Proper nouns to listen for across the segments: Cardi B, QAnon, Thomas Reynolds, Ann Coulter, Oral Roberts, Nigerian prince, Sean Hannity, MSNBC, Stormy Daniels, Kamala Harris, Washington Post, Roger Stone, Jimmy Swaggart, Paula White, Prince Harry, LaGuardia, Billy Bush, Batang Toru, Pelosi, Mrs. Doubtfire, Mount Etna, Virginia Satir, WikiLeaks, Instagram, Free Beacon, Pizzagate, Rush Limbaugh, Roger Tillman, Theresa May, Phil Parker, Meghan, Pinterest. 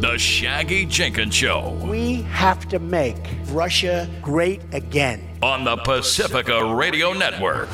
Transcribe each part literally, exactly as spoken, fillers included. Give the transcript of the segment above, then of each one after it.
The Shaggy Jenkins Show. We have to make Russia great again. On the Pacifica Radio Network.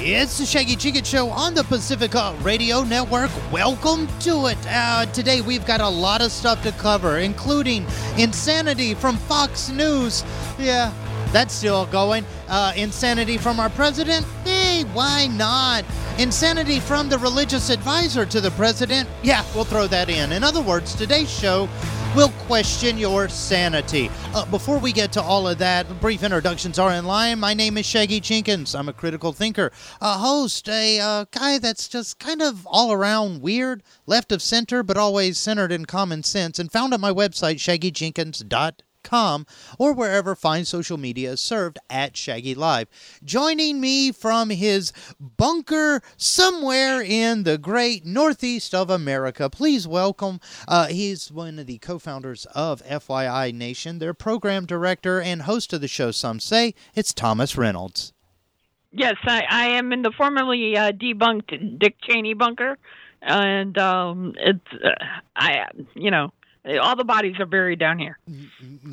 It's the Shaggy Jenkins Show on the Pacifica Radio Network. Welcome to it. Uh, today we've got a lot of stuff to cover, including insanity from Fox News. Yeah, that's still going. Uh, insanity from our president. Hey, why not? Insanity from the religious advisor to the president. Yeah, we'll throw that in. In other words, today's show will question your sanity. Uh, before we get to all of that, brief introductions are in line. My name is Shaggy Jenkins. I'm a critical thinker, a host, a uh, guy that's just kind of all around weird, left of center, but always centered in common sense, and found on my website, shaggy jenkins dot com. Or wherever fine social media is served, at Shaggy Live. Joining me from his bunker somewhere in the great northeast of America, please welcome, uh, he's one of the co-founders of F Y I Nation, their program director and host of the show, some say, it's Thomas Reynolds. Yes, I, I am in the formerly uh, debunked Dick Cheney bunker, and um, it's, uh, I, you know, all the bodies are buried down here.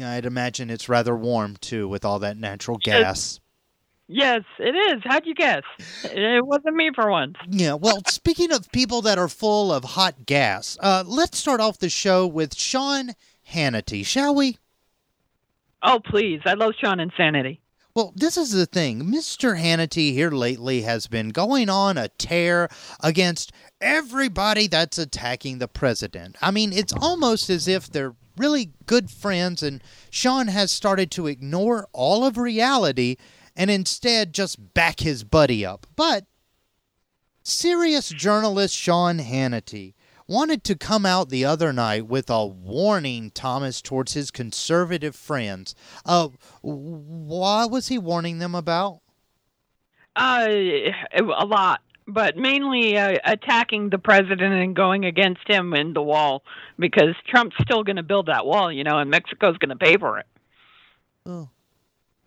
I'd imagine it's rather warm, too, with all that natural gas. Yes, it is. How'd you guess? It wasn't me for once. Yeah, well, speaking of people that are full of hot gas, uh, let's start off the show with Sean Hannity, shall we? Oh, please. I love Sean and Sanity. Well, this is the thing. Mister Hannity here lately has been going on a tear against everybody that's attacking the president. I mean, it's almost as if they're really good friends, and Sean has started to ignore all of reality and instead just back his buddy up. But serious journalist Sean Hannity wanted to come out the other night with a warning, Thomas, towards his conservative friends. Uh, what was he warning them about? Uh, a lot, but mainly uh, attacking the president and going against him and the wall, because Trump's still going to build that wall, you know, and Mexico's going to pay for it. Oh.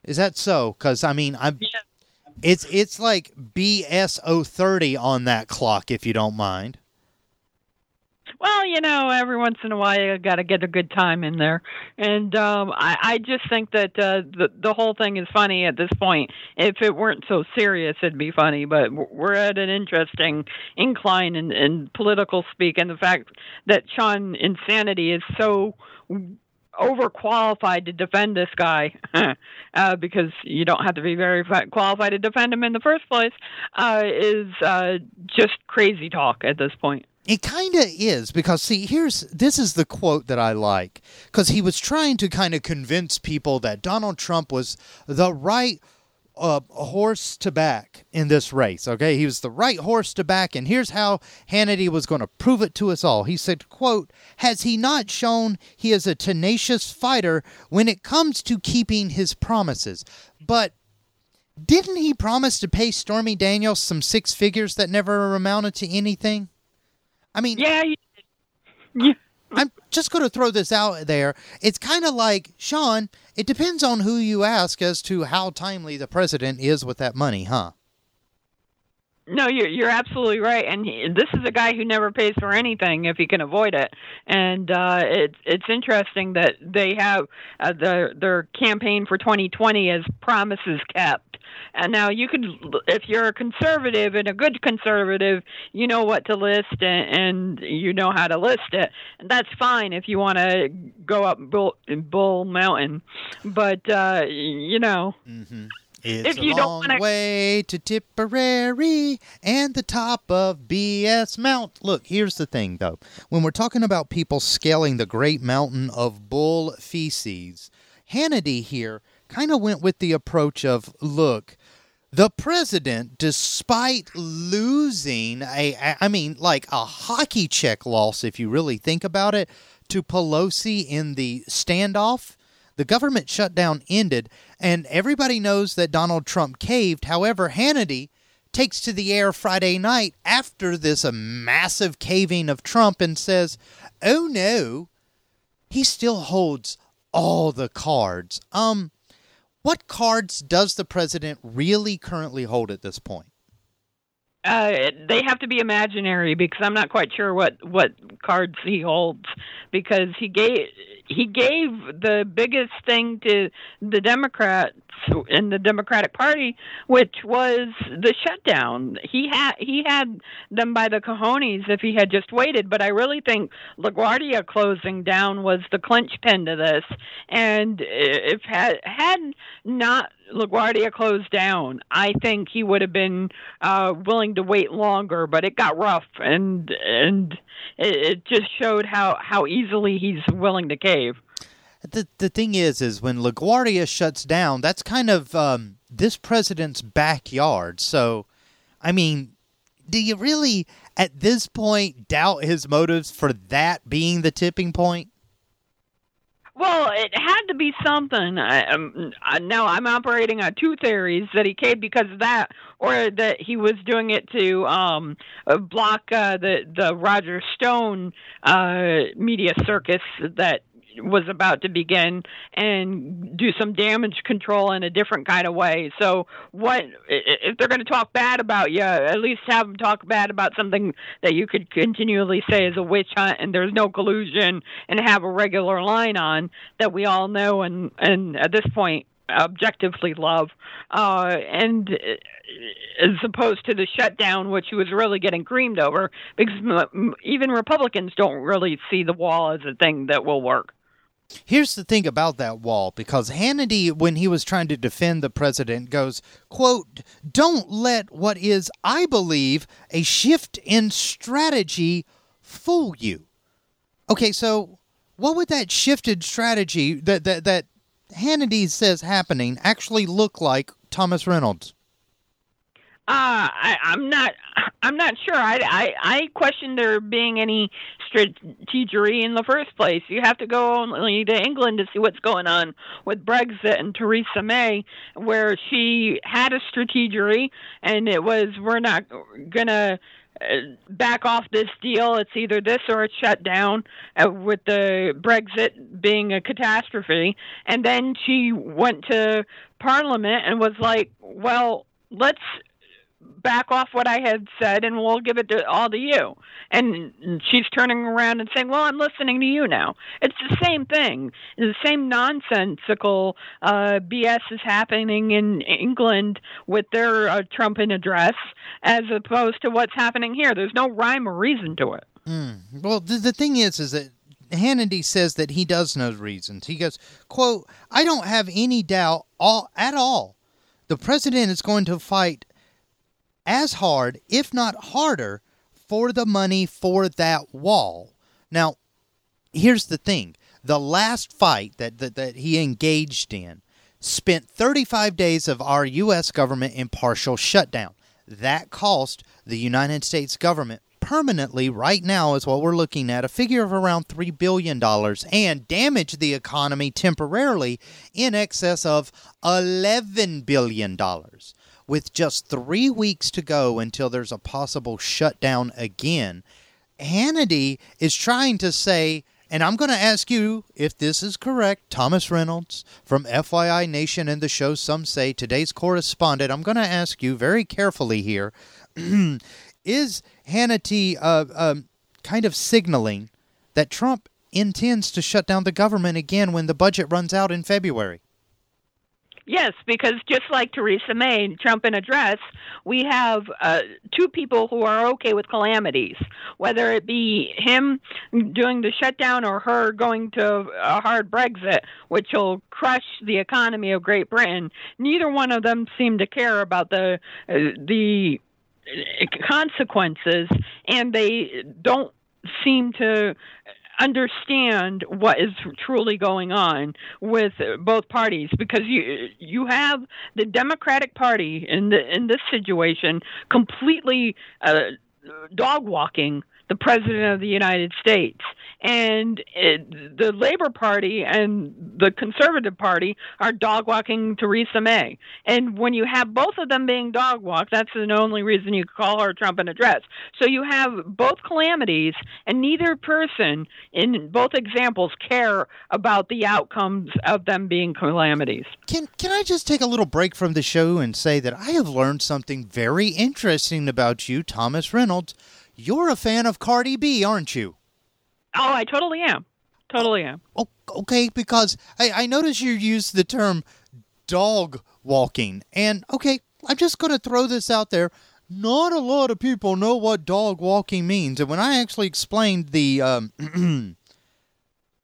Is that so? Because, I mean, I'm, yeah. it's, it's like B S oh thirty on that clock, if you don't mind. Well, you know, every once in a while, you got to get a good time in there. And um, I, I just think that uh, the, the whole thing is funny at this point. If it weren't so serious, it'd be funny. But we're at an interesting incline in, in political speak. And the fact that Sean Insanity is so overqualified to defend this guy uh, because you don't have to be very qualified to defend him in the first place uh, is uh, just crazy talk at this point. It kind of is, because, see, here's this is the quote that I like, because he was trying to kind of convince people that Donald Trump was the right uh, horse to back in this race, okay? He was the right horse to back, and here's how Hannity was going to prove it to us all. He said, quote, "Has he not shown he is a tenacious fighter when it comes to keeping his promises? But didn't he promise to pay Stormy Daniels some six figures that never amounted to anything?" I mean, yeah, yeah. I'm just going to throw this out there. It's kind of like, Sean, it depends on who you ask as to how timely the president is with that money, huh? No, you're, you're absolutely right. And he, this is a guy who never pays for anything if he can avoid it. And uh, it, it's interesting that they have uh, their, their campaign for twenty twenty as promises kept. And now you could, if you're a conservative and a good conservative, you know what to list and, and you know how to list it. And that's fine if you want to go up Bull, Bull Mountain. But, uh, you know. Mm-hmm. It's if you a long don't wanna... way to Tipperary and the top of B S Mount. Look, here's the thing, though. When we're talking about people scaling the great mountain of bull feces, Hannity here kind of went with the approach of, look, the president, despite losing a, I mean, like a hockey check loss, if you really think about it, to Pelosi in the standoff, the government shutdown ended, and everybody knows that Donald Trump caved. However, Hannity takes to the air Friday night after this massive caving of Trump and says, oh, no, he still holds all the cards. Um... What cards does the president really currently hold at this point? Uh, they have to be imaginary because I'm not quite sure what, what cards he holds, because he gave he gave the biggest thing to the Democrats in the Democratic Party, which was the shutdown. He had he had them by the cojones if he had just waited. But I really think LaGuardia closing down was the clinch pin to this. And if had had not LaGuardia closed down, I think he would have been uh, willing to wait longer, but it got rough, and and it, it just showed how, how easily he's willing to cave. The the thing is, is when LaGuardia shuts down, that's kind of um, this president's backyard. So, I mean, do you really, at this point, doubt his motives for that being the tipping point? Well, it had to be something. I, um, now I'm operating on two theories: that he caved because of that, or that he was doing it to um, block uh, the the Roger Stone uh, media circus that was about to begin and do some damage control in a different kind of way. So, what if they're going to talk bad about you? At least have them talk bad about something that you could continually say is a witch hunt and there's no collusion, and have a regular line on that we all know and and at this point objectively love, uh, and as opposed to the shutdown, which he was really getting creamed over, because even Republicans don't really see the wall as a thing that will work. Here's the thing about that wall, because Hannity, when he was trying to defend the president, goes, quote, "Don't let what is, I believe, a shift in strategy fool you." Okay, so what would that shifted strategy that that, that Hannity says happening actually look like, Thomas Reynolds? Uh, I, I'm not. I'm not sure. I, I, I question there being any strategery in the first place. You have to go only to England to see what's going on with Brexit and Theresa May, where she had a strategery, and it was we're not gonna back off this deal. It's either this or it's shut down, uh, with the Brexit being a catastrophe. And then she went to Parliament and was like, well, let's back off what I had said and we'll give it to, all to you. And she's turning around and saying, well, I'm listening to you now. It's the same thing. The same nonsensical uh, B S is happening in England with their uh, Trump-in address as opposed to what's happening here. There's no rhyme or reason to it. Mm. Well, the, the thing is, is that Hannity says that he does know reasons. He goes, quote, "I don't have any doubt all, at all. The president is going to fight as hard, if not harder, for the money for that wall." Now, here's the thing. The last fight that, that, that he engaged in spent thirty-five days of our U S government in partial shutdown. That cost the United States government permanently right now is what we're looking at, a figure of around three billion dollars, and damaged the economy temporarily in excess of eleven billion dollars. With just three weeks to go until there's a possible shutdown again, Hannity is trying to say, and I'm going to ask you if this is correct, Thomas Reynolds from F Y I Nation and the show Some Say, today's correspondent, I'm going to ask you very carefully here, is Hannity uh, um, kind of signaling that Trump intends to shut down the government again when the budget runs out in February? Yes, because just like Theresa May and Trump in address, we have uh, two people who are okay with calamities, whether it be him doing the shutdown or her going to a hard Brexit, which will crush the economy of Great Britain. Neither one of them seem to care about the uh, the consequences, and they don't seem to understand what is truly going on with both parties, because you you have the Democratic Party in the in this situation completely uh, dog walking the president of the United States. And it, the Labor Party and the Conservative Party are dog-walking Theresa May. And when you have both of them being dog-walked, that's the only reason you call her Trump an address. So you have both calamities, and neither person in both examples care about the outcomes of them being calamities. Can can I just take a little break from the show and say that I have learned something very interesting about you, Thomas Reynolds. You're a fan of Cardi B, aren't you? Oh, I totally am. Totally am. Oh, okay, because I, I notice you used the term dog walking. And, okay, I'm just going to throw this out there. Not a lot of people know what dog walking means. And when I actually explained the, um,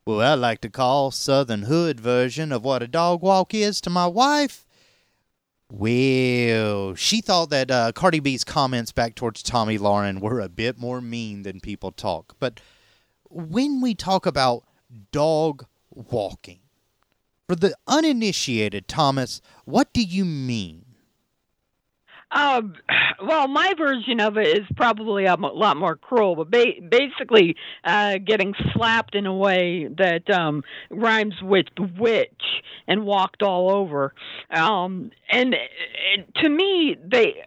well, I like to call Southern Hood version of what a dog walk is to my wife, well, she thought that uh, Cardi B's comments back towards Tommy Lauren were a bit more mean than people talk. But when we talk about dog walking, for the uninitiated, Thomas, what do you mean? Uh, well, my version of it is probably a lot more cruel, but ba- basically uh, getting slapped in a way that um, rhymes with witch and walked all over. Um, and it, to me, they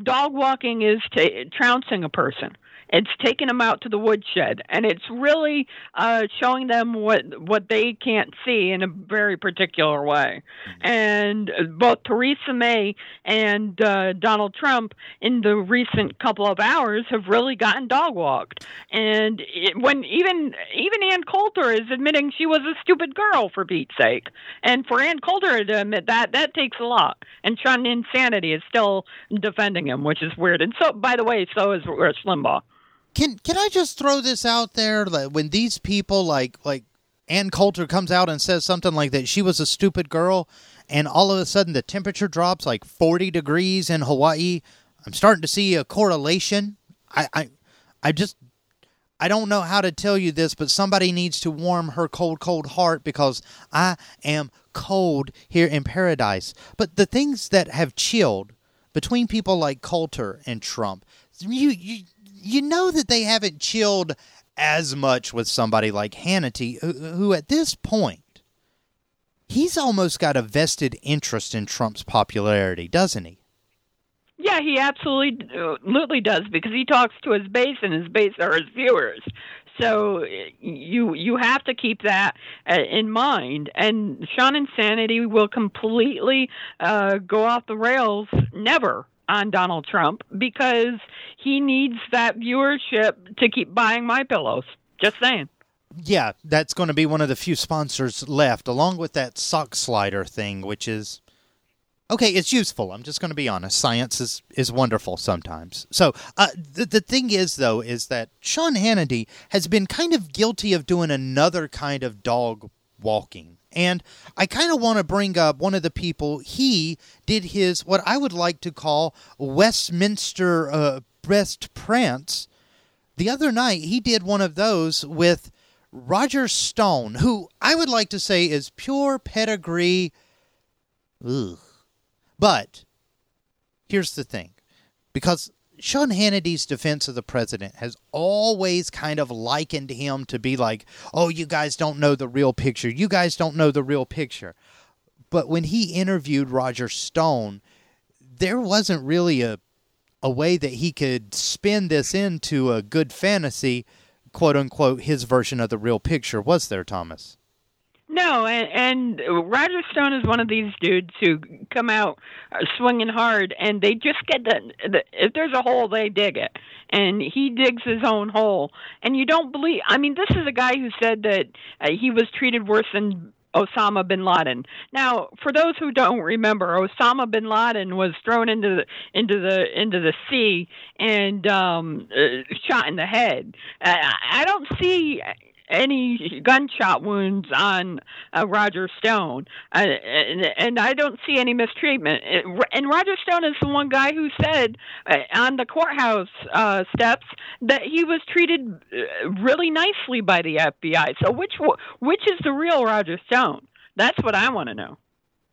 dog walking is t- trouncing a person. It's taking them out to the woodshed, and it's really uh, showing them what what they can't see in a very particular way. And both Theresa May and uh, Donald Trump in the recent couple of hours have really gotten dog walked. And it, when even even Ann Coulter is admitting she was a stupid girl, for Pete's sake. And for Ann Coulter to admit that, that takes a lot. And Sean Hannity is still defending him, which is weird. And so, by the way, so is Rush Limbaugh. Can can I just throw this out there? Like, when these people, like like Ann Coulter comes out and says something like that, she was a stupid girl, and all of a sudden the temperature drops like forty degrees in Hawaii. I'm starting to see a correlation. I, I, I just, I don't know how to tell you this, but somebody needs to warm her cold, cold heart, because I am cold here in paradise. But the things that have chilled between people like Coulter and Trump, you you. You know that they haven't chilled as much with somebody like Hannity, who, who at this point, he's almost got a vested interest in Trump's popularity, doesn't he? Yeah, he absolutely, absolutely does, because he talks to his base, and his base are his viewers. So you you have to keep that in mind. And Sean Hannity will completely uh, go off the rails, never, on Donald Trump, because he needs that viewership to keep buying my pillows. Just saying. Yeah, that's going to be one of the few sponsors left, along with that sock slider thing, which is, okay, it's useful. I'm just going to be honest. Science is, is wonderful sometimes. So uh, the, the thing is, though, is that Sean Hannity has been kind of guilty of doing another kind of dog walking. And I kind of want to bring up one of the people. He did his, what I would like to call, Westminster uh, breast prance. The other night, he did one of those with Roger Stone, who I would like to say is pure pedigree. Ugh. But here's the thing. Because Sean Hannity's defense of the president has always kind of likened him to be like, oh, you guys don't know the real picture. You guys don't know the real picture. But when he interviewed Roger Stone, there wasn't really a a way that he could spin this into a good fantasy, quote unquote, his version of the real picture, was there, Thomas? No, and, and Roger Stone is one of these dudes who come out swinging hard, and they just get the, the if there's a hole, they dig it. And he digs his own hole. And you don't believe, I mean, this is a guy who said that uh, he was treated worse than Osama bin Laden. Now, for those who don't remember, Osama bin Laden was thrown into the into the into the sea and um, uh, shot in the head. I, I don't see any gunshot wounds on uh, Roger Stone, uh, and, and I don't see any mistreatment. And Roger Stone is the one guy who said uh, on the courthouse uh, steps that he was treated really nicely by the F B I. So which which is the real Roger Stone? That's what I want to know.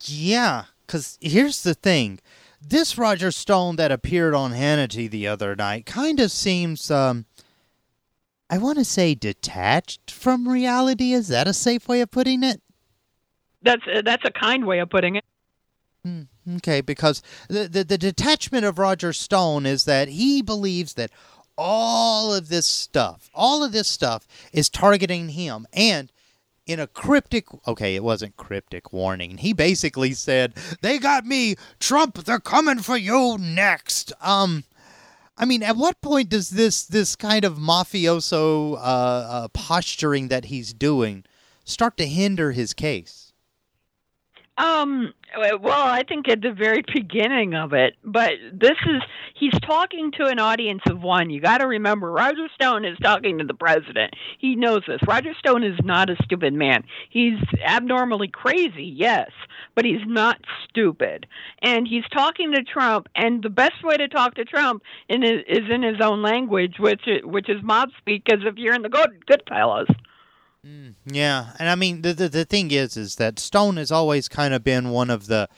Yeah, because here's the thing. This Roger Stone that appeared on Hannity the other night kind of seems um, I want to say detached from reality. Is that a safe way of putting it? That's that's a kind way of putting it. Hmm. Okay, because the, the the detachment of Roger Stone is that he believes that all of this stuff, all of this stuff is targeting him. And in a cryptic, okay, it wasn't cryptic warning. He basically said, they got me, Trump, they're coming for you next. Um, I mean, at what point does this, this kind of mafioso uh, uh, posturing that he's doing start to hinder his case? Um, well, I think at the very beginning of it, but this is, he's talking to an audience of one. You got to remember, Roger Stone is talking to the president. He knows this. Roger Stone is not a stupid man. He's abnormally crazy, yes, but he's not stupid. And he's talking to Trump, and the best way to talk to Trump in his, is in his own language, which which is mob speak, because if you're in the good, Goodfellas. Mm, yeah, and I mean, the, the the thing is, is that Stone has always kind of been one of the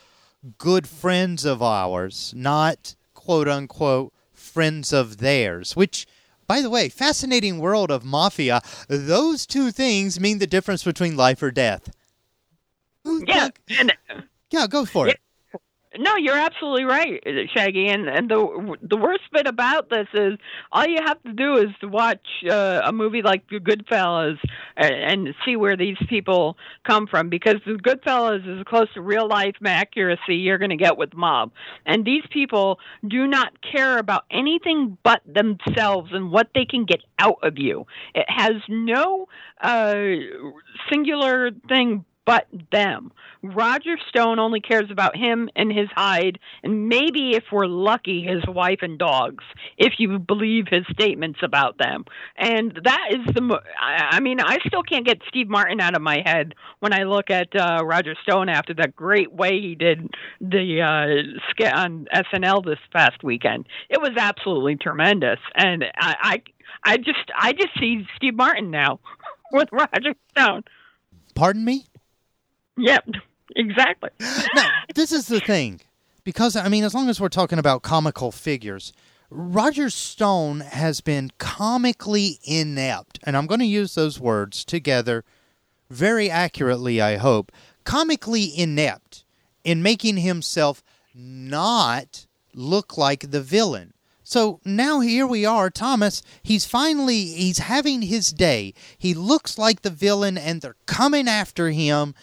good friends of ours, not quote-unquote friends of theirs, which, by the way, fascinating world of mafia, those two things mean the difference between life or death. Ooh, yeah, yeah, and, yeah, go for it. it. No, you're absolutely right, Shaggy, and, and the the worst bit about this is all you have to do is to watch uh, a movie like The Goodfellas and, and see where these people come from, because The Goodfellas is as close to real-life accuracy you're going to get with mob. And these people do not care about anything but themselves and what they can get out of you. It has no uh, singular thing but them. Roger Stone only cares about him and his hide, and maybe if we're lucky, his wife and dogs, if you believe his statements about them. And that is the... Mo- I mean, I still can't get Steve Martin out of my head when I look at uh, Roger Stone after that great way he did the uh, skit on S N L this past weekend. It was absolutely tremendous. And I, I, I just, I just see Steve Martin now with Roger Stone. Pardon me? Yep, exactly. Now, this is the thing. Because, I mean, as long as we're talking about comical figures, Roger Stone has been comically inept. And I'm going to use those words together very accurately, I hope. Comically inept in making himself not look like the villain. So now here we are, Thomas, he's finally, he's having his day. He looks like the villain and they're coming after him.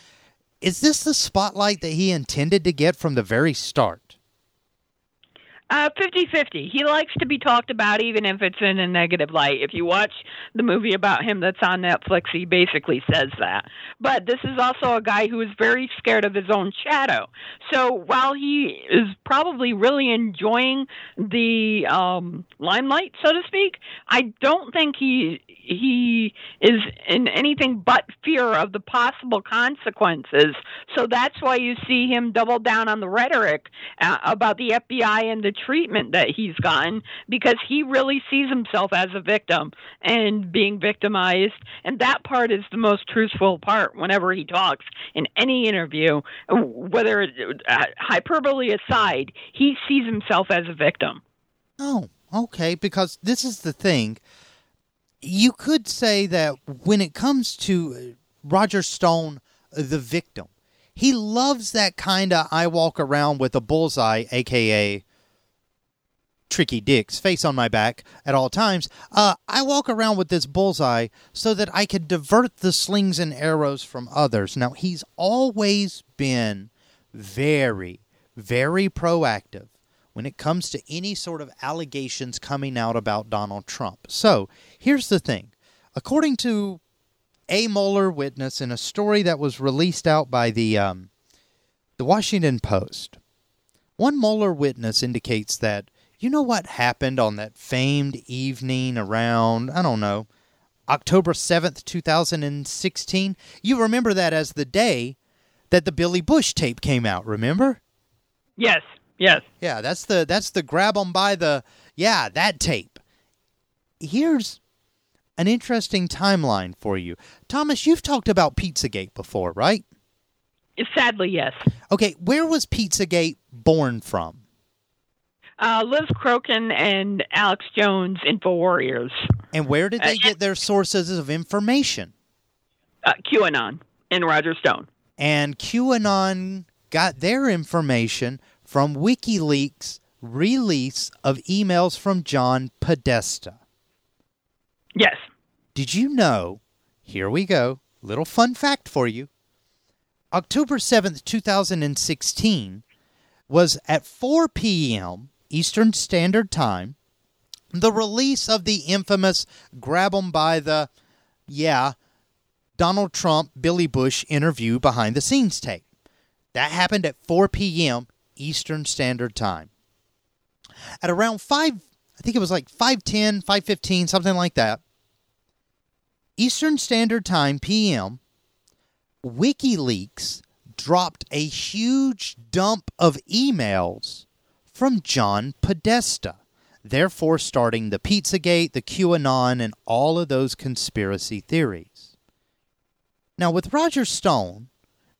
Is this the spotlight that he intended to get from the very start? Uh, fifty-fifty. He likes to be talked about even if it's in a negative light. If you watch the movie about him that's on Netflix, he basically says that. But this is also a guy who is very scared of his own shadow. So while he is probably really enjoying the um, limelight, so to speak, I don't think he he is in anything but fear of the possible consequences. So that's why you see him double down on the rhetoric uh, about the F B I and the treatment that he's gotten, because he really sees himself as a victim and being victimized, and that part is the most truthful part whenever he talks in any interview, whether uh, hyperbole aside, he sees himself as a victim. Oh, okay, because this is the thing. You could say that when it comes to Roger Stone, the victim, he loves that kind of I walk around with a bullseye, a k a Tricky Dick's face on my back at all times, uh, I walk around with this bullseye so that I could divert the slings and arrows from others. Now, he's always been very, very proactive when it comes to any sort of allegations coming out about Donald Trump. So, here's the thing. According to a Mueller witness in a story that was released out by the, um, the Washington Post, one Mueller witness indicates that, you know what happened on that famed evening around, I don't know, October seventh, twenty sixteen? You remember that as the day that the Billy Bush tape came out, remember? Yes, yes. Yeah, that's the that's the grab them by the, yeah, that tape. Here's an interesting timeline for you. Thomas, you've talked about Pizzagate before, right? Sadly, yes. Okay, where was Pizzagate born from? Uh, Liz Crokin and Alex Jones, InfoWarriors. And where did they get their sources of information? Uh, QAnon and Roger Stone. And QAnon got their information from WikiLeaks' release of emails from John Podesta. Yes. Did you know, here we go, little fun fact for you, October seventh, two thousand sixteen was at four p.m. Eastern Standard Time, the release of the infamous grab 'em by the, yeah, Donald Trump, Billy Bush interview behind the scenes tape. That happened at four p.m. Eastern Standard Time. At around five, I think it was like five ten, five fifteen, something like that, Eastern Standard Time p m, WikiLeaks dropped a huge dump of emails from John Podesta, therefore starting the Pizzagate, the QAnon, and all of those conspiracy theories. Now, with Roger Stone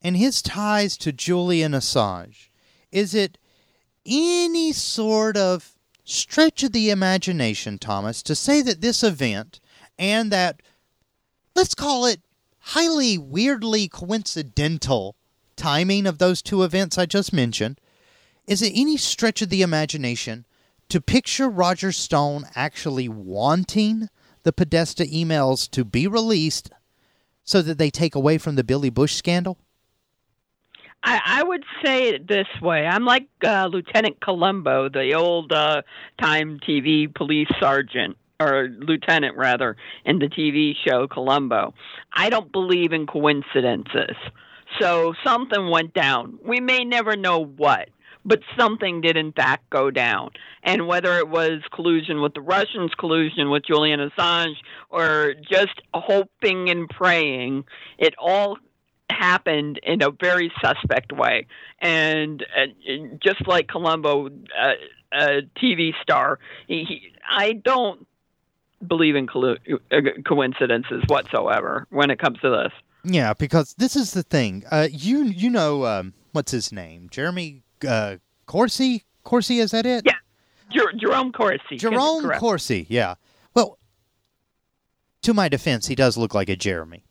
and his ties to Julian Assange, is it any sort of stretch of the imagination, Thomas, to say that this event and that, let's call it, highly weirdly coincidental timing of those two events I just mentioned, is it any stretch of the imagination to picture Roger Stone actually wanting the Podesta emails to be released so that they take away from the Billy Bush scandal? I, I would say it this way. I'm like uh, Lieutenant Columbo, the old uh, time T V police sergeant, or lieutenant rather, in the T V show Columbo. I don't believe in coincidences. So something went down. We may never know what, but something did in fact go down. And whether it was collusion with the Russians, collusion with Julian Assange, or just hoping and praying, it all happened in a very suspect way. And uh, just like Columbo, uh, a T V star, he, he, I don't believe in collu- coincidences whatsoever when it comes to this. Yeah, because this is the thing. Uh, you you know, um, what's his name? Jeremy uh, Corsi? Corsi, is that it? Yeah. Jer- Jerome Corsi. Jerome Corsi, yeah. Well, to my defense, he does look like a Jeremy.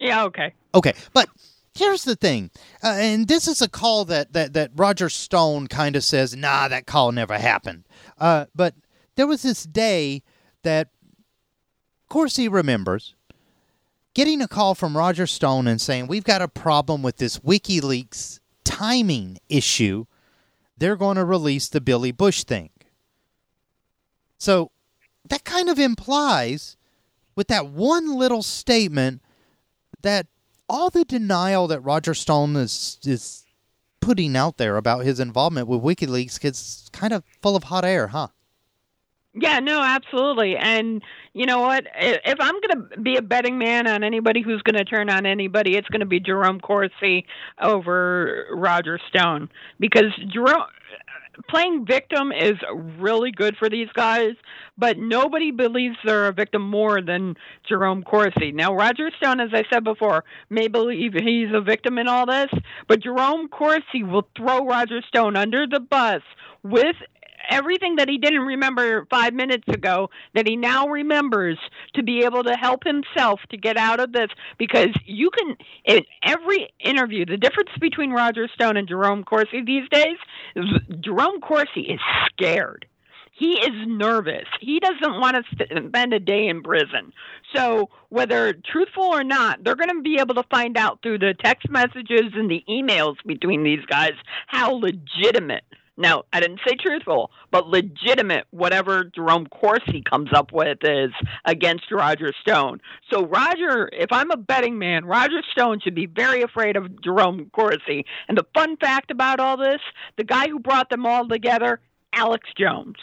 Yeah, okay. Okay, but here's the thing. Uh, and this is a call that, that, that Roger Stone kind of says, nah, that call never happened. Uh, but there was this day that Corsi remembers getting a call from Roger Stone and saying, we've got a problem with this WikiLeaks timing issue. They're going to release the Billy Bush thing. So that kind of implies, with that one little statement, that all the denial that Roger Stone is, is putting out there about his involvement with WikiLeaks gets kind of full of hot air, huh? Yeah, no, absolutely. And you know what? If I'm going to be a betting man on anybody who's going to turn on anybody, it's going to be Jerome Corsi over Roger Stone. Because Jerome, playing victim is really good for these guys, but nobody believes they're a victim more than Jerome Corsi. Now, Roger Stone, as I said before, may believe he's a victim in all this, but Jerome Corsi will throw Roger Stone under the bus with everything that he didn't remember five minutes ago that he now remembers to be able to help himself to get out of this. Because you can, in every interview, the difference between Roger Stone and Jerome Corsi these days, Jerome Corsi is scared. He is nervous. He doesn't want to spend a day in prison. So whether truthful or not, they're going to be able to find out through the text messages and the emails between these guys how legitimate. Now, I didn't say truthful, but legitimate whatever Jerome Corsi comes up with is against Roger Stone. So Roger, if I'm a betting man, Roger Stone should be very afraid of Jerome Corsi. And the fun fact about all this, the guy who brought them all together, Alex Jones.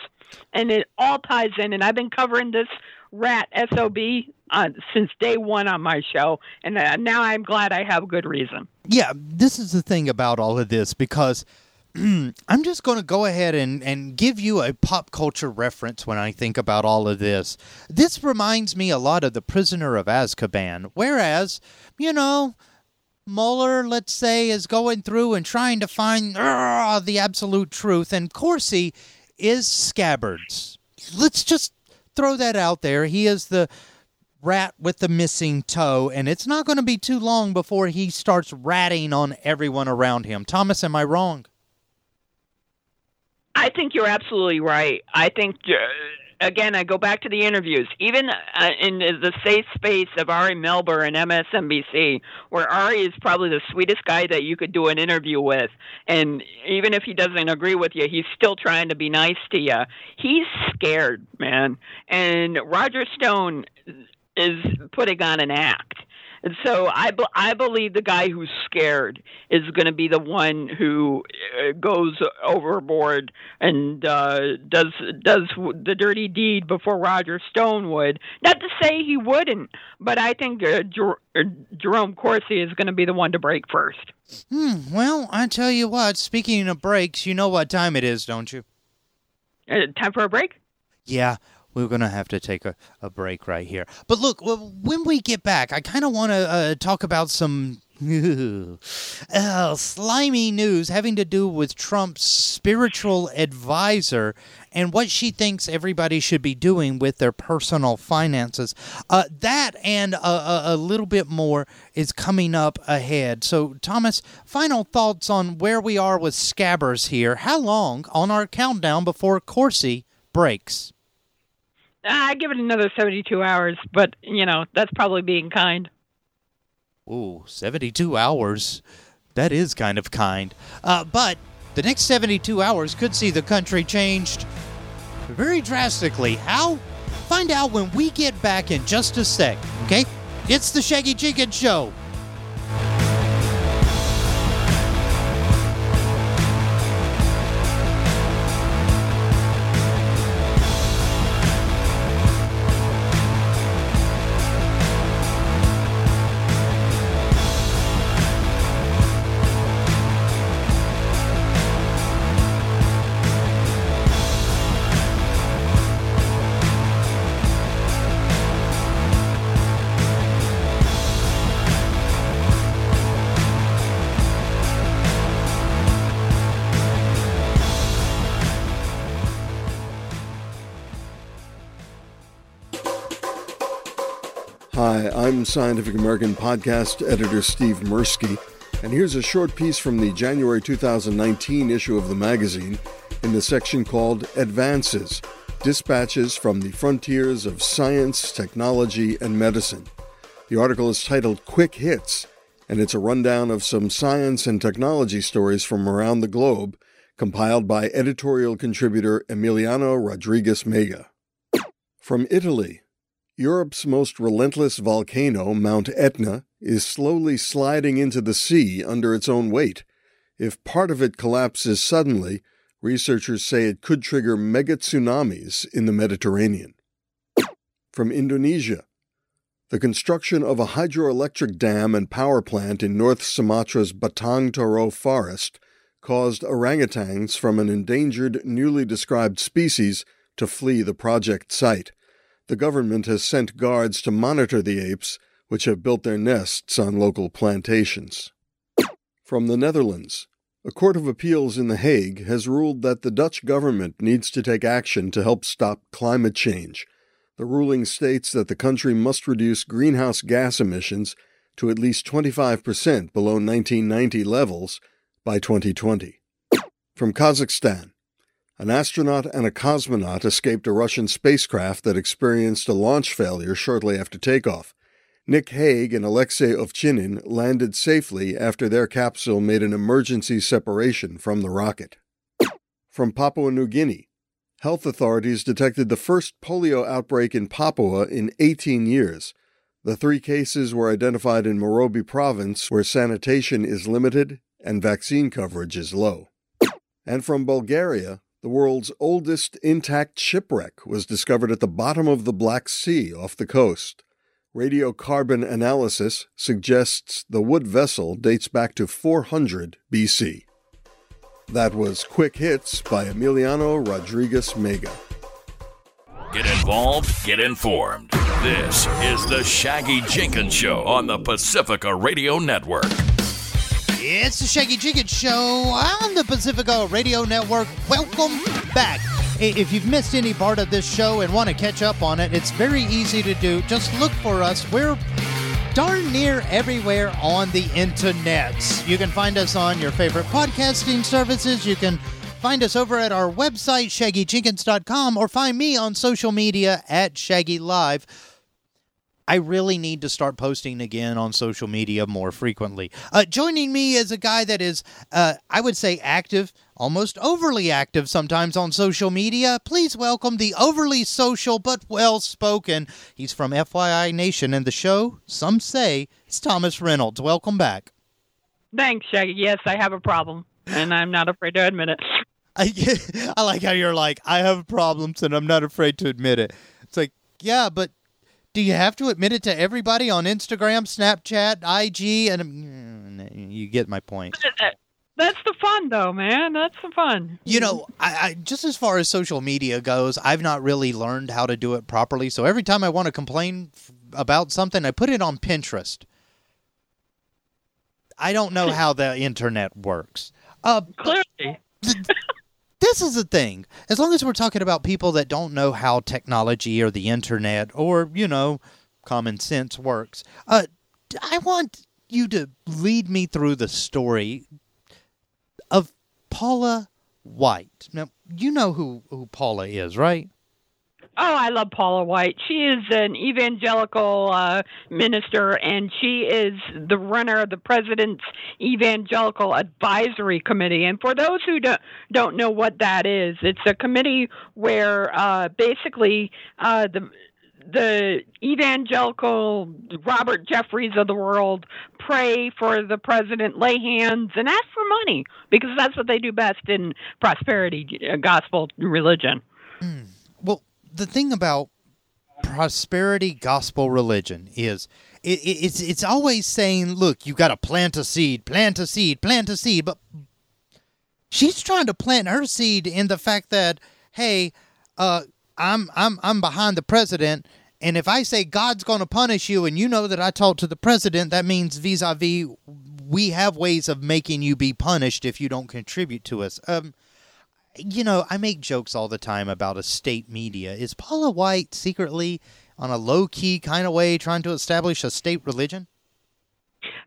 And it all ties in, and I've been covering this rat S O B uh, since day one on my show, and uh, now I'm glad I have good reason. Yeah, this is the thing about all of this, because I'm just going to go ahead and, and give you a pop culture reference when I think about all of this. This reminds me a lot of The Prisoner of Azkaban, whereas, you know, Mueller, let's say, is going through and trying to find uh, the absolute truth, and Corsi is Scabbers. Let's just throw that out there. He is the rat with the missing toe, and it's not going to be too long before he starts ratting on everyone around him. Thomas, am I wrong? I think you're absolutely right. I think, uh, again, I go back to the interviews. Even uh, in the safe space of Ari Melber and M S N B C, where Ari is probably the sweetest guy that you could do an interview with, and even if he doesn't agree with you, he's still trying to be nice to you. He's scared, man. And Roger Stone is putting on an act. And so I, b- I believe the guy who's scared is going to be the one who uh, goes overboard and uh, does does the dirty deed before Roger Stone would. Not to say he wouldn't, but I think uh, Jer- Jerome Corsi is going to be the one to break first. Hmm, well, I tell you what, speaking of breaks, you know what time it is, don't you? Uh, time for a break? Yeah. We're going to have to take a, a break right here. But look, when we get back, I kind of want to uh, talk about some uh, slimy news having to do with Trump's spiritual advisor and what she thinks everybody should be doing with their personal finances. Uh, that and a, a, a little bit more is coming up ahead. So, Thomas, final thoughts on where we are with Scabbers here. How long on our countdown before Corsi breaks? I give it another seventy-two hours, but, you know, that's probably being kind. Ooh, seventy-two hours. That is kind of kind. Uh, but the next seventy-two hours could see the country changed very drastically. How? Find out when we get back in just a sec, okay? It's the Shaggy Jenkins Show. Hi, I'm Scientific American podcast editor Steve Mirsky, and here's a short piece from the January two thousand nineteen issue of the magazine in the section called Advances, Dispatches from the Frontiers of Science, Technology, and Medicine. The article is titled Quick Hits, and it's a rundown of some science and technology stories from around the globe, compiled by editorial contributor Emiliano Rodriguez-Mega. From Italy. Europe's most relentless volcano, Mount Etna, is slowly sliding into the sea under its own weight. If part of it collapses suddenly, researchers say it could trigger mega tsunamis in the Mediterranean. From Indonesia, the construction of a hydroelectric dam and power plant in North Sumatra's Batang Toru forest caused orangutans from an endangered, newly described species to flee the project site. The government has sent guards to monitor the apes, which have built their nests on local plantations. From the Netherlands, a court of appeals in The Hague has ruled that the Dutch government needs to take action to help stop climate change. The ruling states that the country must reduce greenhouse gas emissions to at least twenty-five percent below nineteen ninety levels by twenty twenty. From Kazakhstan, an astronaut and a cosmonaut escaped a Russian spacecraft that experienced a launch failure shortly after takeoff. Nick Hague and Alexei Ovchinin landed safely after their capsule made an emergency separation from the rocket. From Papua New Guinea, health authorities detected the first polio outbreak in Papua in eighteen years. The three cases were identified in Morobe Province, where sanitation is limited and vaccine coverage is low. And from Bulgaria, the world's oldest intact shipwreck was discovered at the bottom of the Black Sea off the coast. Radiocarbon analysis suggests the wood vessel dates back to four hundred B C. That was Quick Hits by Emiliano Rodriguez-Mega. Get involved, get informed. This is the Shaggy Jenkins Show on the Pacifica Radio Network. It's the Shaggy Jenkins Show on the Pacifica Radio Network. Welcome back. If you've missed any part of this show and want to catch up on it, it's very easy to do. Just look for us. We're darn near everywhere on the internet. You can find us on your favorite podcasting services. You can find us over at our website, shaggy jenkins dot com, or find me on social media at Shaggy Live. I really need to start posting again on social media more frequently. Uh, joining me is a guy that is, uh, I would say, active, almost overly active sometimes on social media. Please welcome the overly social but well-spoken. He's from F Y I Nation, and the show, some say, it's Thomas Reynolds. Welcome back. Thanks, Shaggy. Yes, I have a problem, and I'm not afraid to admit it. I, I like how you're like, I have problems, and I'm not afraid to admit it. It's like, yeah, but do you have to admit it to everybody on Instagram, Snapchat, I G, and you get my point? That's the fun, though, man. That's the fun. You know, I, I just as far as social media goes, I've not really learned how to do it properly. So every time I want to complain f- about something, I put it on Pinterest. I don't know how the internet works. Uh, Clearly. This is the thing. As long as we're talking about people that don't know how technology or the internet or, you know, common sense works, uh, I want you to lead me through the story of Paula White. Now, you know who, who Paula is, right? Oh, I love Paula White. She is an evangelical uh, minister, and she is the runner of the president's Evangelical Advisory Committee. And for those who don't, don't know what that is, it's a committee where uh, basically uh, the the evangelical Robert Jeffries of the world pray for the president, lay hands, and ask for money, because that's what they do best in prosperity gospel religion. Mm. Well, the thing about prosperity gospel religion is it, it, it's it's always saying, look, you got to plant a seed, plant a seed, plant a seed. But she's trying to plant her seed in the fact that, hey, uh, I'm I'm I'm behind the president, and if I say God's going to punish you, and you know that I talked to the president, that means vis-a-vis we have ways of making you be punished if you don't contribute to us. Um. You know, I make jokes all the time about state media. Is Paula White secretly, on a low-key kind of way, trying to establish a state religion?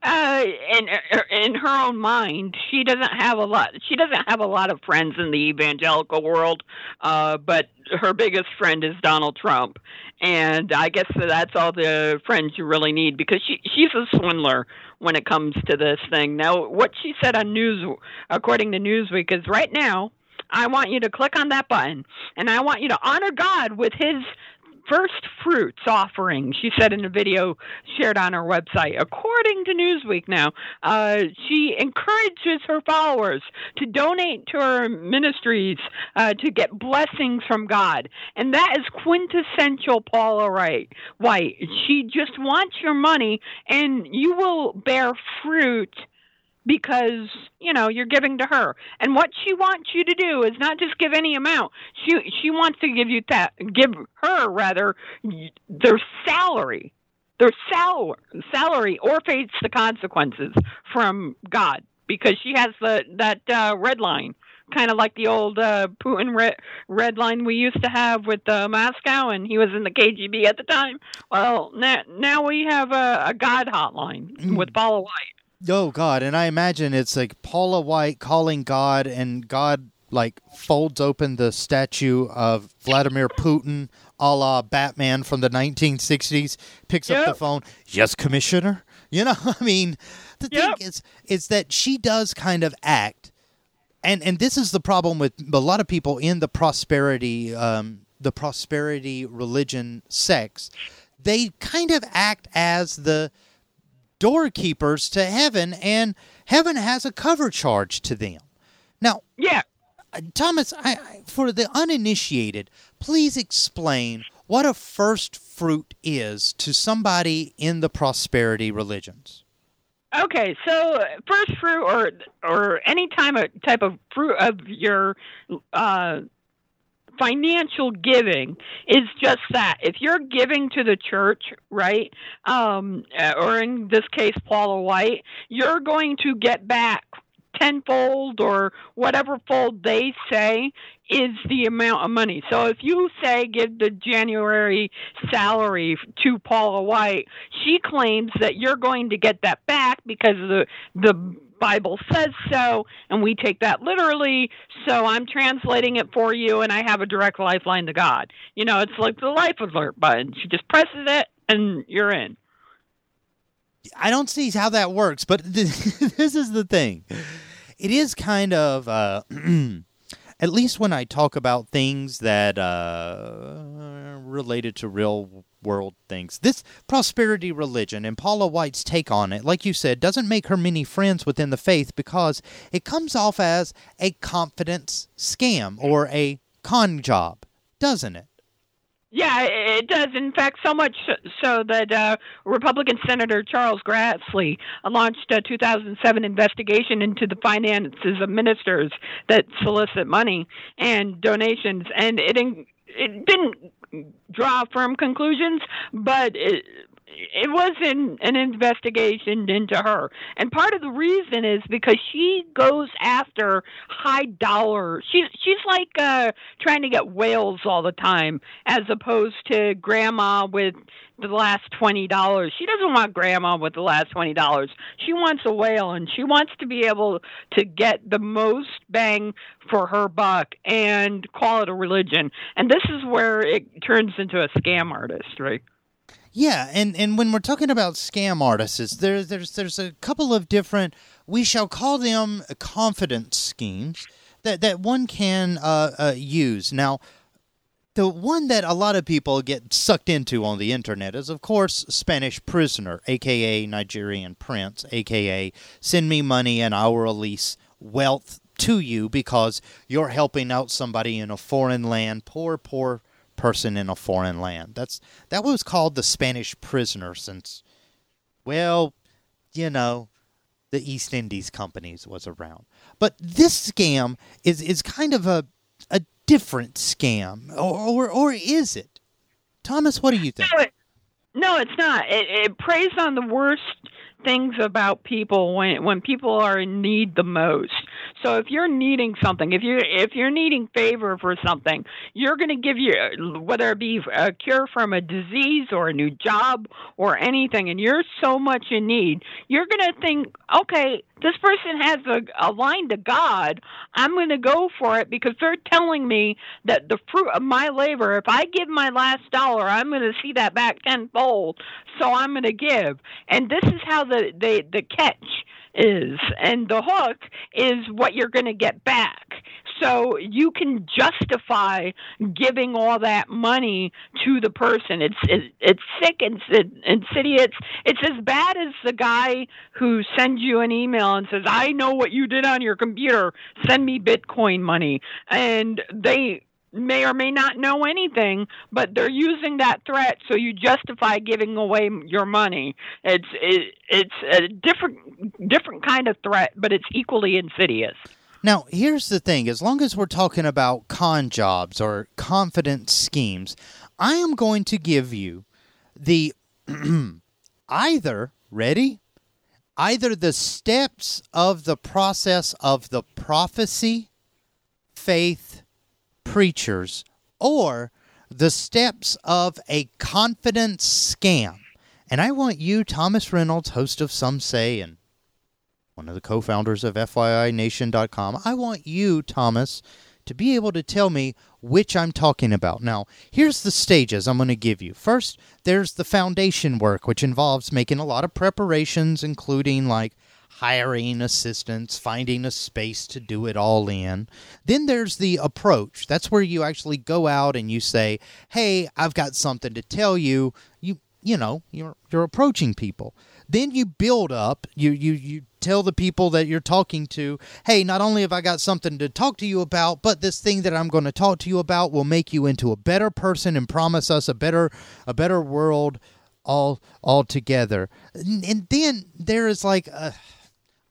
Uh, in, in her own mind, she doesn't have a lot. She doesn't have a lot of friends in the evangelical world, uh, but her biggest friend is Donald Trump. And I guess that's all the friends you really need, because she she's a swindler when it comes to this thing. Now, what she said on News, according to Newsweek, is right now, I want you to click on that button, and I want you to honor God with his first fruits offering, she said in a video shared on her website. According to Newsweek now, uh, she encourages her followers to donate to her ministries uh, to get blessings from God. And that is quintessential Paula White. She just wants your money, and you will bear fruit, because, you know, you're giving to her. And what she wants you to do is not just give any amount. She she wants to give you that, give her, rather, their salary, their sal- salary, or face the consequences from God, because she has the that uh, red line, kind of like the old uh, Putin red, red line we used to have with uh, Moscow, and he was in the K G B at the time. Well, now, now we have a, a God hotline mm. with Paula White. Oh, God, and I imagine it's like Paula White calling God, and God, like, folds open the statue of Vladimir Putin a la Batman from the nineteen sixties, picks yep. up the phone, yes, Commissioner? You know, I mean, the yep. thing is is that she does kind of act, and, and this is the problem with a lot of people in the prosperity, um, the prosperity religion sects. They kind of act as the doorkeepers to heaven, and heaven has a cover charge to them. Now, yeah, Thomas, I, I, for the uninitiated, please explain what a first fruit is to somebody in the prosperity religions. Okay, so first fruit, or or any time a type of fruit of your uh, financial giving is just that. If you're giving to the church, right, um, or in this case, Paula White, you're going to get back tenfold or whatever fold they say is the amount of money. So if you say give the January salary to Paula White, she claims that you're going to get that back because the the Bible says so, and we take that literally, so I'm translating it for you, and I have a direct lifeline to God. You know, it's like the life alert button. She just presses it, and you're in. I don't see how that works, but this, this is the thing. It is kind of, uh, at least when I talk about things that uh, related to real world things, this prosperity religion and Paula White's take on it, like you said, doesn't make her many friends within the faith because it comes off as a confidence scam or a con job, doesn't it? Yeah, it does. In fact, so much so that uh, Republican Senator Charles Grassley launched a two thousand seven investigation into the finances of ministers that solicit money and donations, and it it didn't draw firm conclusions, but it, it was in, an investigation into her. And part of the reason is because she goes after high dollar. She, she's like uh, trying to get whales all the time as opposed to grandma with the last twenty dollars. She doesn't want grandma with the last twenty dollars. She wants a whale, and she wants to be able to get the most bang for her buck and call it a religion. And this is where it turns into a scam artist, right? Yeah, and, and when we're talking about scam artists, there, there's there's a couple of different, we shall call them confidence schemes that, that one can uh, uh, use. Now, the one that a lot of people get sucked into on the internet is, of course, Spanish prisoner, a k a. Nigerian prince, a k a send me money and I'll release wealth to you because you're helping out somebody in a foreign land, poor, poor person in a foreign land. That's that was called the Spanish prisoner since, well, you know, the East Indies companies was around. But this scam is, is kind of a a different scam, or, or or is it? Thomas, what do you think? No, it, no it's not. It, it preys on the worst things about people when when people are in need the most. So if you're needing something, if you if you're needing favor for something, you're going to give you, whether it be a cure from a disease or a new job or anything, and you're so much in need, you're going to think, okay, this person has a, a line to God. I'm going to go for it because they're telling me that the fruit of my labor, if I give my last dollar, I'm going to see that back tenfold. So I'm going to give. And this is how the, the, the catch is. And the hook is what you're going to get back. So you can justify giving all that money to the person. It's it, it's sick and insidious. It's as bad as the guy who sends you an email and says, I know what you did on your computer. Send me Bitcoin money. And they may or may not know anything, but they're using that threat so you justify giving away your money. It's it, it's a different different kind of threat, but it's equally insidious. Now, here's the thing. As long as we're talking about con jobs or confidence schemes, I am going to give you the either, ready, either the steps of the process of the prophecy, faith, preachers, or the steps of a confidence scam. And I want you, Thomas Reynolds, host of Some Say and one of the co-founders of F Y I Nation dot com. I want you, Thomas, to be able to tell me which I'm talking about. Now, here's the stages I'm going to give you. First, there's the foundation work, which involves making a lot of preparations, including like hiring assistants, finding a space to do it all in. Then there's the approach. That's where you actually go out and you say, hey, I've got something to tell you. You you know, you're you're approaching people. Then you build up, you you you tell the people that you're talking to, hey, not only have I got something to talk to you about, but this thing that I'm going to talk to you about will make you into a better person and promise us a better a better world all all together. And, and then there is like a,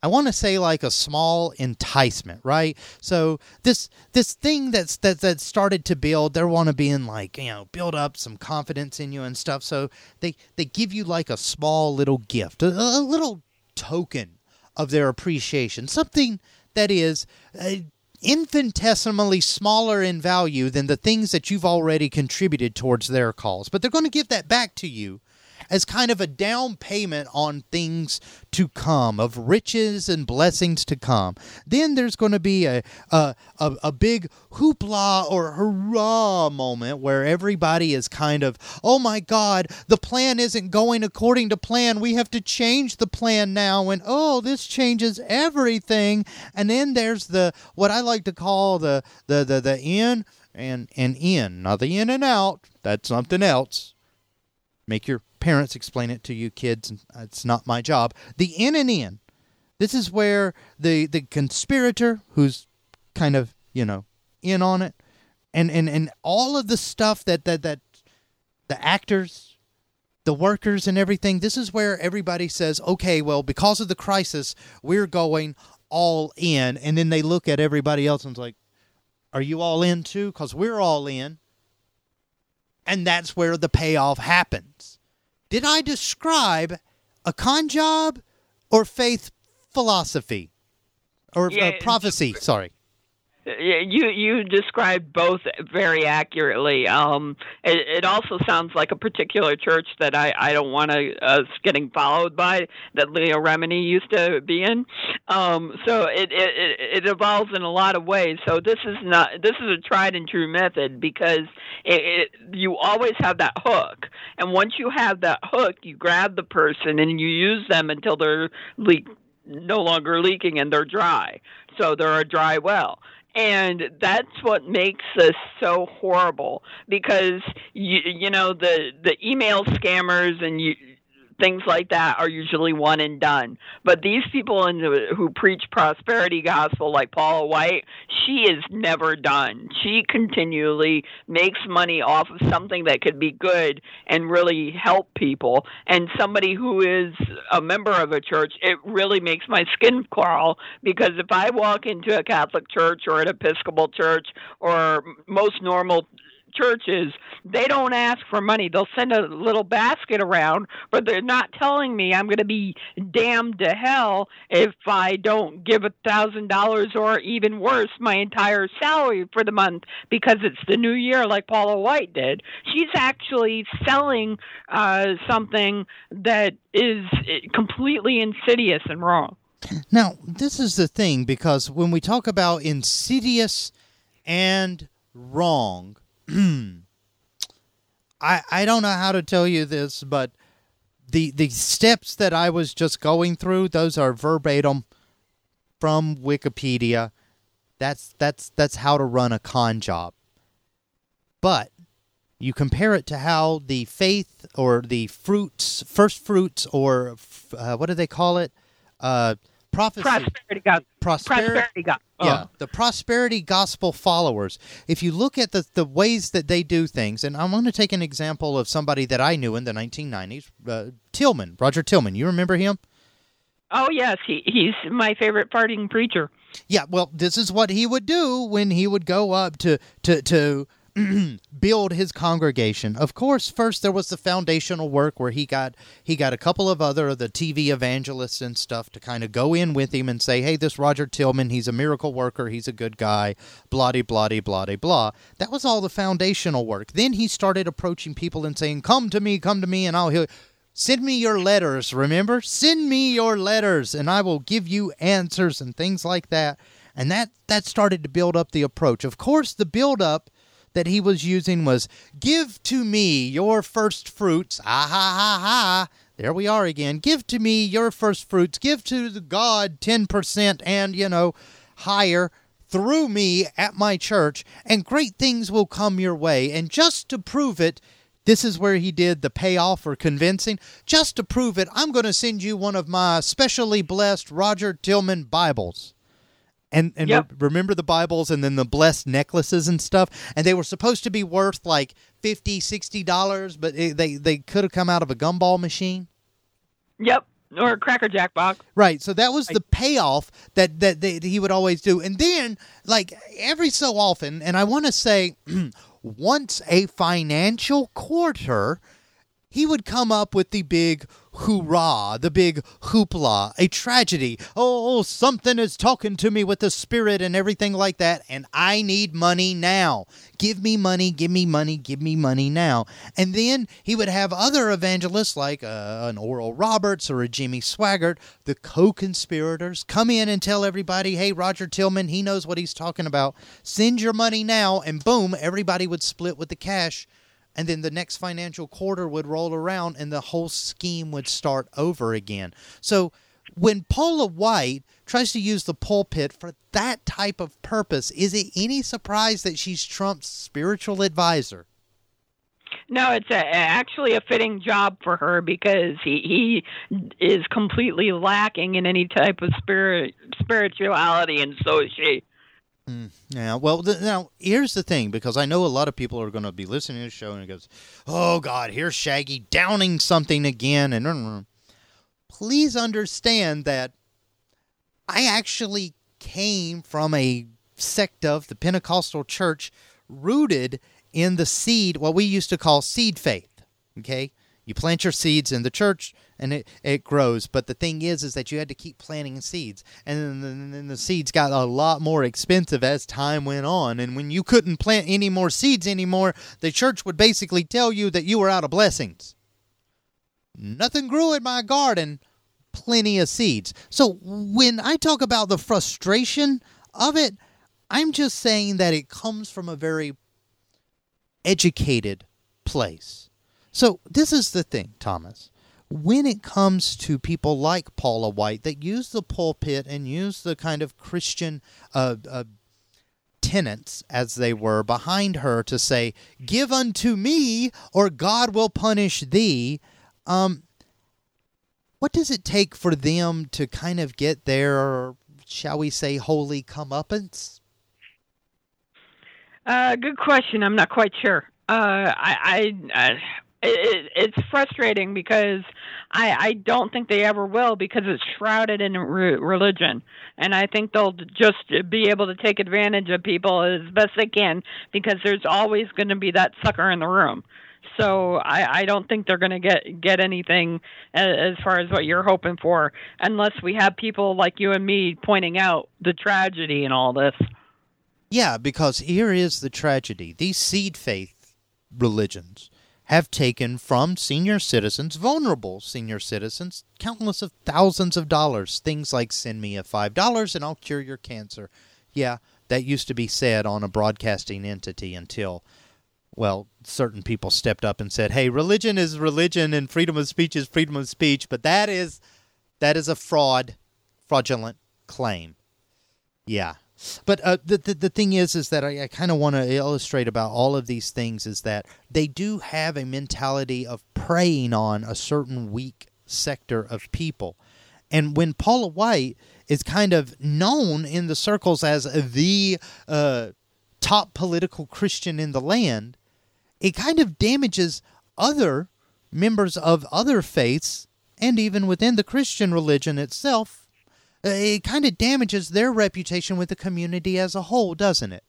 I want to say like a small enticement, right? So this this thing that's that that started to build, they want to be in like, you know, build up some confidence in you and stuff. So they they give you like a small little gift, a, a little token of their appreciation, something that is uh, infinitesimally smaller in value than the things that you've already contributed towards their cause. But they're going to give that back to you as kind of a down payment on things to come, of riches and blessings to come. Then there's going to be a a, a, a big hoopla or hurrah moment where everybody is kind of, oh my God, the plan isn't going according to plan. We have to change the plan now. And oh, this changes everything. And then there's the, what I like to call the, the, the, the in and, and in. Not the in and out. That's something else. Make your parents explain it to you, kids. It's not my job. The in and in. This is where the, the conspirator, who's kind of, you know, in on it, and, and, and all of the stuff that, that, that the actors, the workers and everything, this is where everybody says, okay, well, because of the crisis, we're going all in. And then they look at everybody else and it's like, are you all in too? Because we're all in. And that's where the payoff happens. Did I describe a con job or faith philosophy or yeah, uh, prophecy? Sorry. You you described both very accurately. Um, it, it also sounds like a particular church that I, I don't want to uh, getting followed by that Leo Remini used to be in. Um, so it, it it evolves in a lot of ways. So this is not this is a tried and true method because it, it, you always have that hook, and once you have that hook, you grab the person and you use them until they're leak no longer leaking and they're dry. So they're a dry well. And that's what makes this so horrible because, you, you know, the, the email scammers and you, things like that are usually one and done. But these people in the, who preach prosperity gospel like Paula White, she is never done. She continually makes money off of something that could be good and really help people. And somebody who is a member of a church, it really makes my skin crawl because if I walk into a Catholic church or an Episcopal church or most normal churches, they don't ask for money. They'll send a little basket around, but they're not telling me I'm going to be damned to hell if I don't give a thousand dollars or even worse, my entire salary for the month because it's the new year like Paula White did. She's actually selling uh, something that is completely insidious and wrong. Now, this is the thing, because when we talk about insidious and wrong, I, I don't know how to tell you this, but the the steps that I was just going through, those are verbatim from Wikipedia. That's that's that's how to run a con job. But you compare it to how the faith or the fruits, first fruits, or uh, what do they call it? Uh, prophecy. Prosperity God. Prosperity, prosperity God. Yeah, the prosperity gospel followers. If you look at the, the ways that they do things, and I'm going to take an example of somebody that I knew in the nineteen nineties, uh, Tillman, Roger Tillman. You remember him? Oh, yes. He, he's my favorite farting preacher. Yeah, well, this is what he would do when he would go up to to, to build his congregation. Of course, first there was the foundational work where he got he got a couple of other of the T V evangelists and stuff to kind of go in with him and say, hey, this Roger Tillman, he's a miracle worker, he's a good guy, blah-de-blah-de-blah-de-blah. That was all the foundational work. Then he started approaching people and saying, come to me, come to me, and I'll heal you. Send me your letters, remember? Send me your letters, and I will give you answers and things like that. And that, that started to build up the approach. Of course, the build-up that he was using was, give to me your first fruits. Ah, ha, ha, ha. There we are again. Give to me your first fruits. Give to the God ten percent and, you know, higher through me at my church, and great things will come your way. And just to prove it, this is where he did the payoff or convincing. Just to prove it, I'm going to send you one of my specially blessed Roger Tillman Bibles. And and yep. re- remember the Bibles and then the blessed necklaces and stuff? And they were supposed to be worth like fifty dollars, sixty dollars, but it, they, they could have come out of a gumball machine. Yep. Or a Cracker Jack box. Right. So that was the payoff that, that, they, that he would always do. And then, like, every so often, and I want to say once a financial quarter, he would come up with the big hoorah, the big hoopla, a tragedy. Oh, something is talking to me with the spirit and everything like that, and I need money now. Give me money, give me money, give me money now. And then he would have other evangelists like uh, an Oral Roberts or a Jimmy Swaggart, the co-conspirators, come in and tell everybody, hey, Roger Tillman, he knows what he's talking about. Send your money now, and boom, everybody would split with the cash. And then the next financial quarter would roll around and the whole scheme would start over again. So when Paula White tries to use the pulpit for that type of purpose, is it any surprise that she's Trump's spiritual advisor? No, it's a, actually a fitting job for her because he, he is completely lacking in any type of spirit, spirituality, and so is she. Mm, yeah, well, th- now, here's the thing, because I know a lot of people are going to be listening to this show and it goes, oh, God, here's Shaggy downing something again. And mm-hmm. Please understand that I actually came from a sect of the Pentecostal church rooted in the seed, what we used to call seed faith, okay? You plant your seeds in the church and it, it grows. But the thing is, is that you had to keep planting seeds. And then, then the seeds got a lot more expensive as time went on. And when you couldn't plant any more seeds anymore, the church would basically tell you that you were out of blessings. Nothing grew in my garden, plenty of seeds. So when I talk about the frustration of it, I'm just saying that it comes from a very educated place. So this is the thing, Thomas, when it comes to people like Paula White that use the pulpit and use the kind of Christian uh, uh, tenets, as they were, behind her to say, give unto me or God will punish thee. Um, what does it take for them to kind of get their, shall we say, holy comeuppance? Uh, good question. I'm not quite sure. Uh, I... I, I... It, it's frustrating because I, I don't think they ever will because it's shrouded in re- religion. And I think they'll just be able to take advantage of people as best they can because there's always going to be that sucker in the room. So I, I don't think they're going to get get anything as far as what you're hoping for unless we have people like you and me pointing out the tragedy in all this. Yeah, because here is the tragedy. These seed faith religions have taken from senior citizens, vulnerable senior citizens, countless of thousands of dollars. Things like, send me a five dollars and I'll cure your cancer. Yeah, that used to be said on a broadcasting entity until, well, certain people stepped up and said, hey, religion is religion and freedom of speech is freedom of speech, but that is that is a fraud, fraudulent claim. Yeah. But uh, the, the the thing is, is that I, I kind of want to illustrate about all of these things is that they do have a mentality of preying on a certain weak sector of people. And when Paula White is kind of known in the circles as the uh, top political Christian in the land, it kind of damages other members of other faiths and even within the Christian religion itself. It kind of damages their reputation with the community as a whole, doesn't it?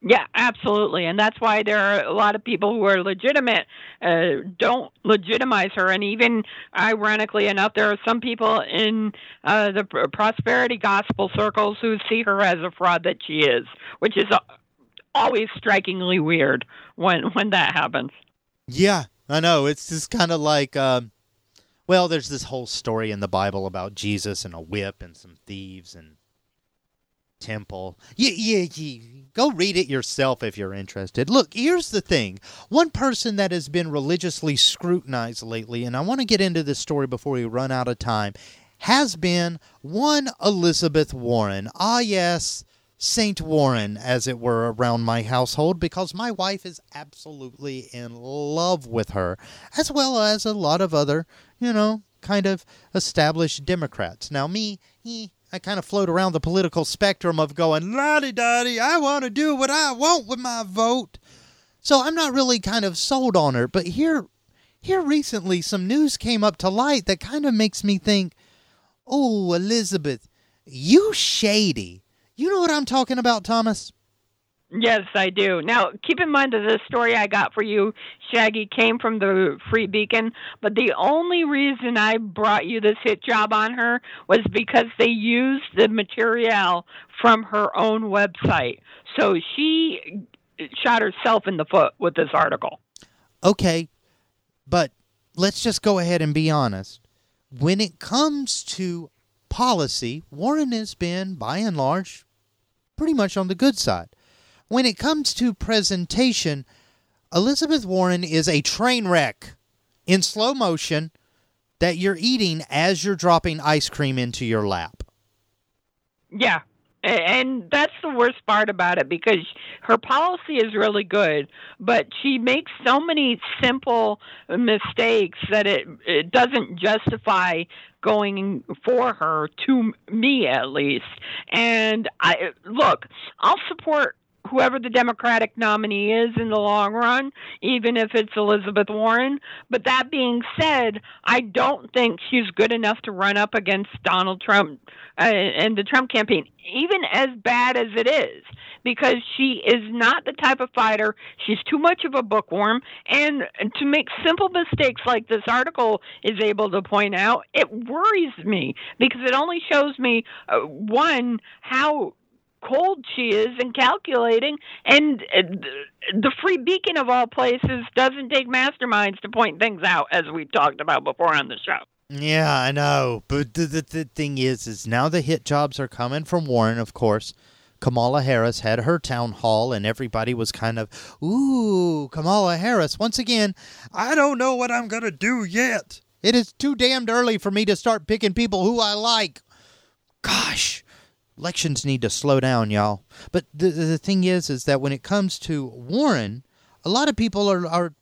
Yeah, absolutely. And that's why there are a lot of people who are legitimate, uh, don't legitimize her. And even ironically enough, there are some people in uh, the prosperity gospel circles who see her as a fraud that she is, which is always strikingly weird when, when that happens. Yeah, I know. It's just kind of like... Uh... Well, there's this whole story in the Bible about Jesus and a whip and some thieves and temple. Yeah, yeah, yeah. Go read it yourself if you're interested. Look, here's the thing. One person that has been religiously scrutinized lately, and I want to get into this story before we run out of time, has been one Elizabeth Warren. Ah, yes, Saint Warren, as it were, around my household, because my wife is absolutely in love with her, as well as a lot of other, you know, kind of established Democrats. Now, me, eh, I kind of float around the political spectrum of going, la-di-da-di, I want to do what I want with my vote. So I'm not really kind of sold on her. But here, Here recently, some news came up to light that kind of makes me think, oh, Elizabeth, you shady. You know what I'm talking about, Thomas? Yes, I do. Now, keep in mind that the story I got for you, Shaggy, came from the Free Beacon, but the only reason I brought you this hit job on her was because they used the material from her own website. So she shot herself in the foot with this article. Okay. But let's just go ahead and be honest. When it comes to policy, Warren has been, by and large, pretty much on the good side. When it comes to presentation, Elizabeth Warren is a train wreck in slow motion that you're eating as you're dropping ice cream into your lap. Yeah. And that's the worst part about it, because her policy is really good, but she makes so many simple mistakes that it, it doesn't justify going for her, to me at least. And I look, I'll support whoever the Democratic nominee is in the long run, even if it's Elizabeth Warren. But that being said, I don't think she's good enough to run up against Donald Trump uh, and the Trump campaign, even as bad as it is, because she is not the type of fighter. She's too much of a bookworm. And to make simple mistakes like this article is able to point out, it worries me, because it only shows me, uh, one, how cold she is and calculating, and the Free Beacon of all places doesn't take masterminds to point things out, as we've talked about before on the show. Yeah, I know, but the, the, the thing is, is now the hit jobs are coming from Warren, of course. Kamala Harris had her town hall, and everybody was kind of, ooh, Kamala Harris, once again, I don't know what I'm going to do yet. It is too damned early for me to start picking people who I like. Gosh. Elections need to slow down, y'all. But the the thing is, is that when it comes to Warren, a lot of people are, are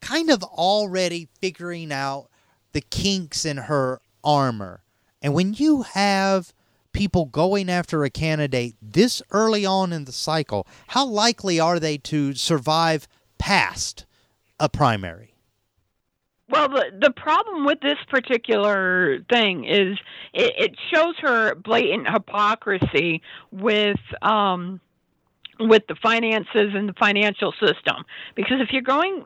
kind of already figuring out the kinks in her armor. And when you have people going after a candidate this early on in the cycle, how likely are they to survive past a primary? Well, the, the problem with this particular thing is it, it shows her blatant hypocrisy with um, with the finances and the financial system. Because if you're going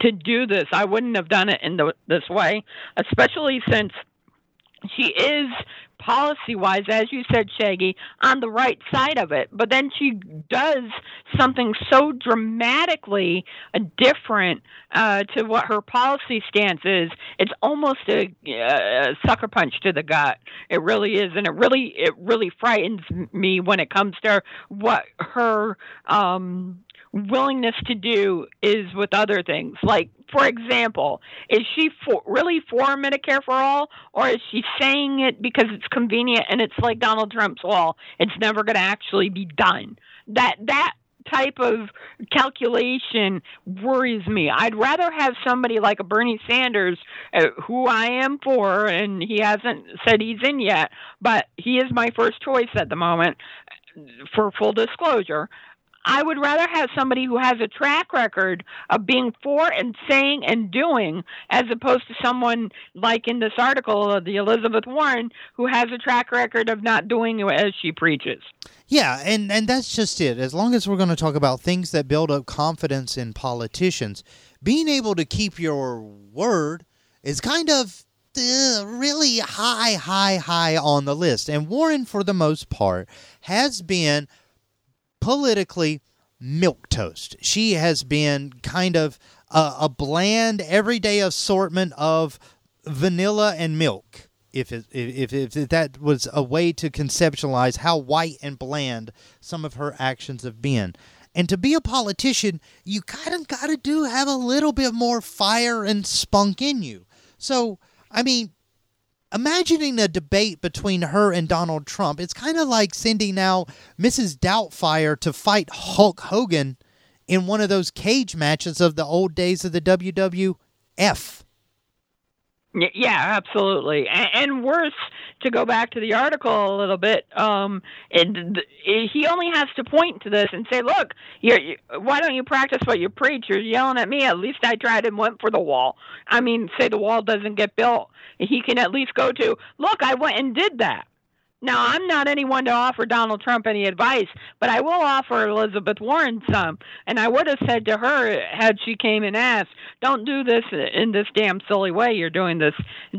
to do this, I wouldn't have done it in the, this way, especially since she is policy-wise, as you said, Shaggy, on the right side of it. But then she does something so dramatically different uh, to what her policy stance is. It's almost a, a sucker punch to the gut. It really is, and it really, it really frightens me when it comes to what her um, willingness to do is with other things, like. For example, is she for, really for Medicare for all, or is she saying it because it's convenient and it's like Donald Trump's wall? It's never going to actually be done. That that type of calculation worries me. I'd rather have somebody like a Bernie Sanders, uh, who I am for, and he hasn't said he's in yet, but he is my first choice at the moment, for full disclosure. I would rather have somebody who has a track record of being for and saying and doing, as opposed to someone like in this article, the Elizabeth Warren, who has a track record of not doing as she preaches. Yeah, and, and that's just it. As long as we're going to talk about things that build up confidence in politicians, being able to keep your word is kind of uh, really high, high, high on the list. And Warren, for the most part, has been politically milquetoast. She has been kind of a, a bland, everyday assortment of vanilla and milk, if, it, if, if, if that was a way to conceptualize how white and bland some of her actions have been. And to be a politician, you kind of got to do have a little bit more fire and spunk in you. So, I mean, imagining a debate between her and Donald Trump, it's kind of like sending out Missus Doubtfire to fight Hulk Hogan in one of those cage matches of the old days of the W W F. Yeah, absolutely. And worse, to go back to the article a little bit, um, and he only has to point to this and say, look, you're, you, why don't you practice what you preach? You're yelling at me. At least I tried and went for the wall. I mean, say the wall doesn't get built. He can at least go to, look, I went and did that. Now, I'm not anyone to offer Donald Trump any advice, but I will offer Elizabeth Warren some. And I would have said to her, had she came and asked, don't do this in this damn silly way. You're doing this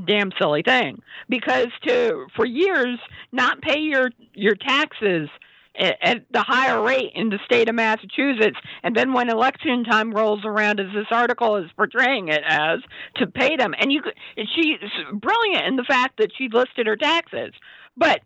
damn silly thing. Because to for years, not pay your, your taxes at the higher rate in the state of Massachusetts, and then when election time rolls around, as this article is portraying it as, to pay them. And you, she's brilliant in the fact that she listed her taxes, but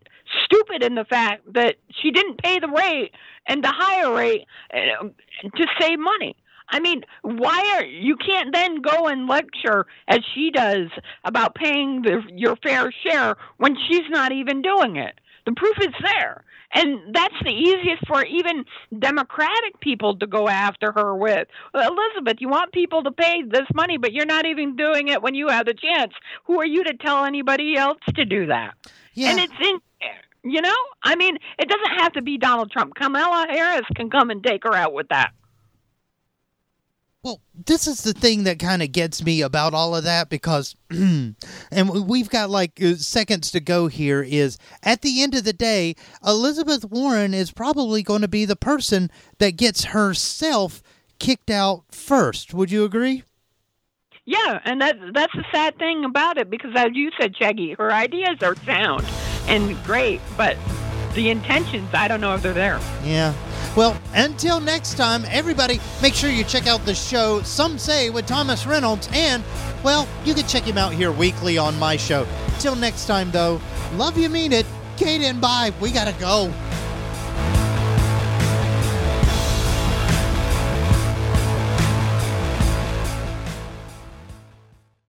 stupid in the fact that she didn't pay the rate and the higher rate to save money. I mean, why are you can't then go and lecture as she does about paying the, your fair share when she's not even doing it. The proof is there. And that's the easiest for even Democratic people to go after her with. Elizabeth, you want people to pay this money, but you're not even doing it when you have the chance. Who are you to tell anybody else to do that? Yeah. And it's in there, you know? I mean, it doesn't have to be Donald Trump. Kamala Harris can come and take her out with that. Well, this is the thing that kind of gets me about all of that because, and we've got like seconds to go here, is at the end of the day, Elizabeth Warren is probably going to be the person that gets herself kicked out first. Would you agree? Yeah, and that that's the sad thing about it because, as you said, Shaggy, her ideas are sound and great, but the intentions, I don't know if they're there. Yeah. Well, until next time, everybody, make sure you check out the show Some Say with Thomas Reynolds, and, well, you can check him out here weekly on my show. Till next time, though, love you, mean it, Kate and bye. We gotta go.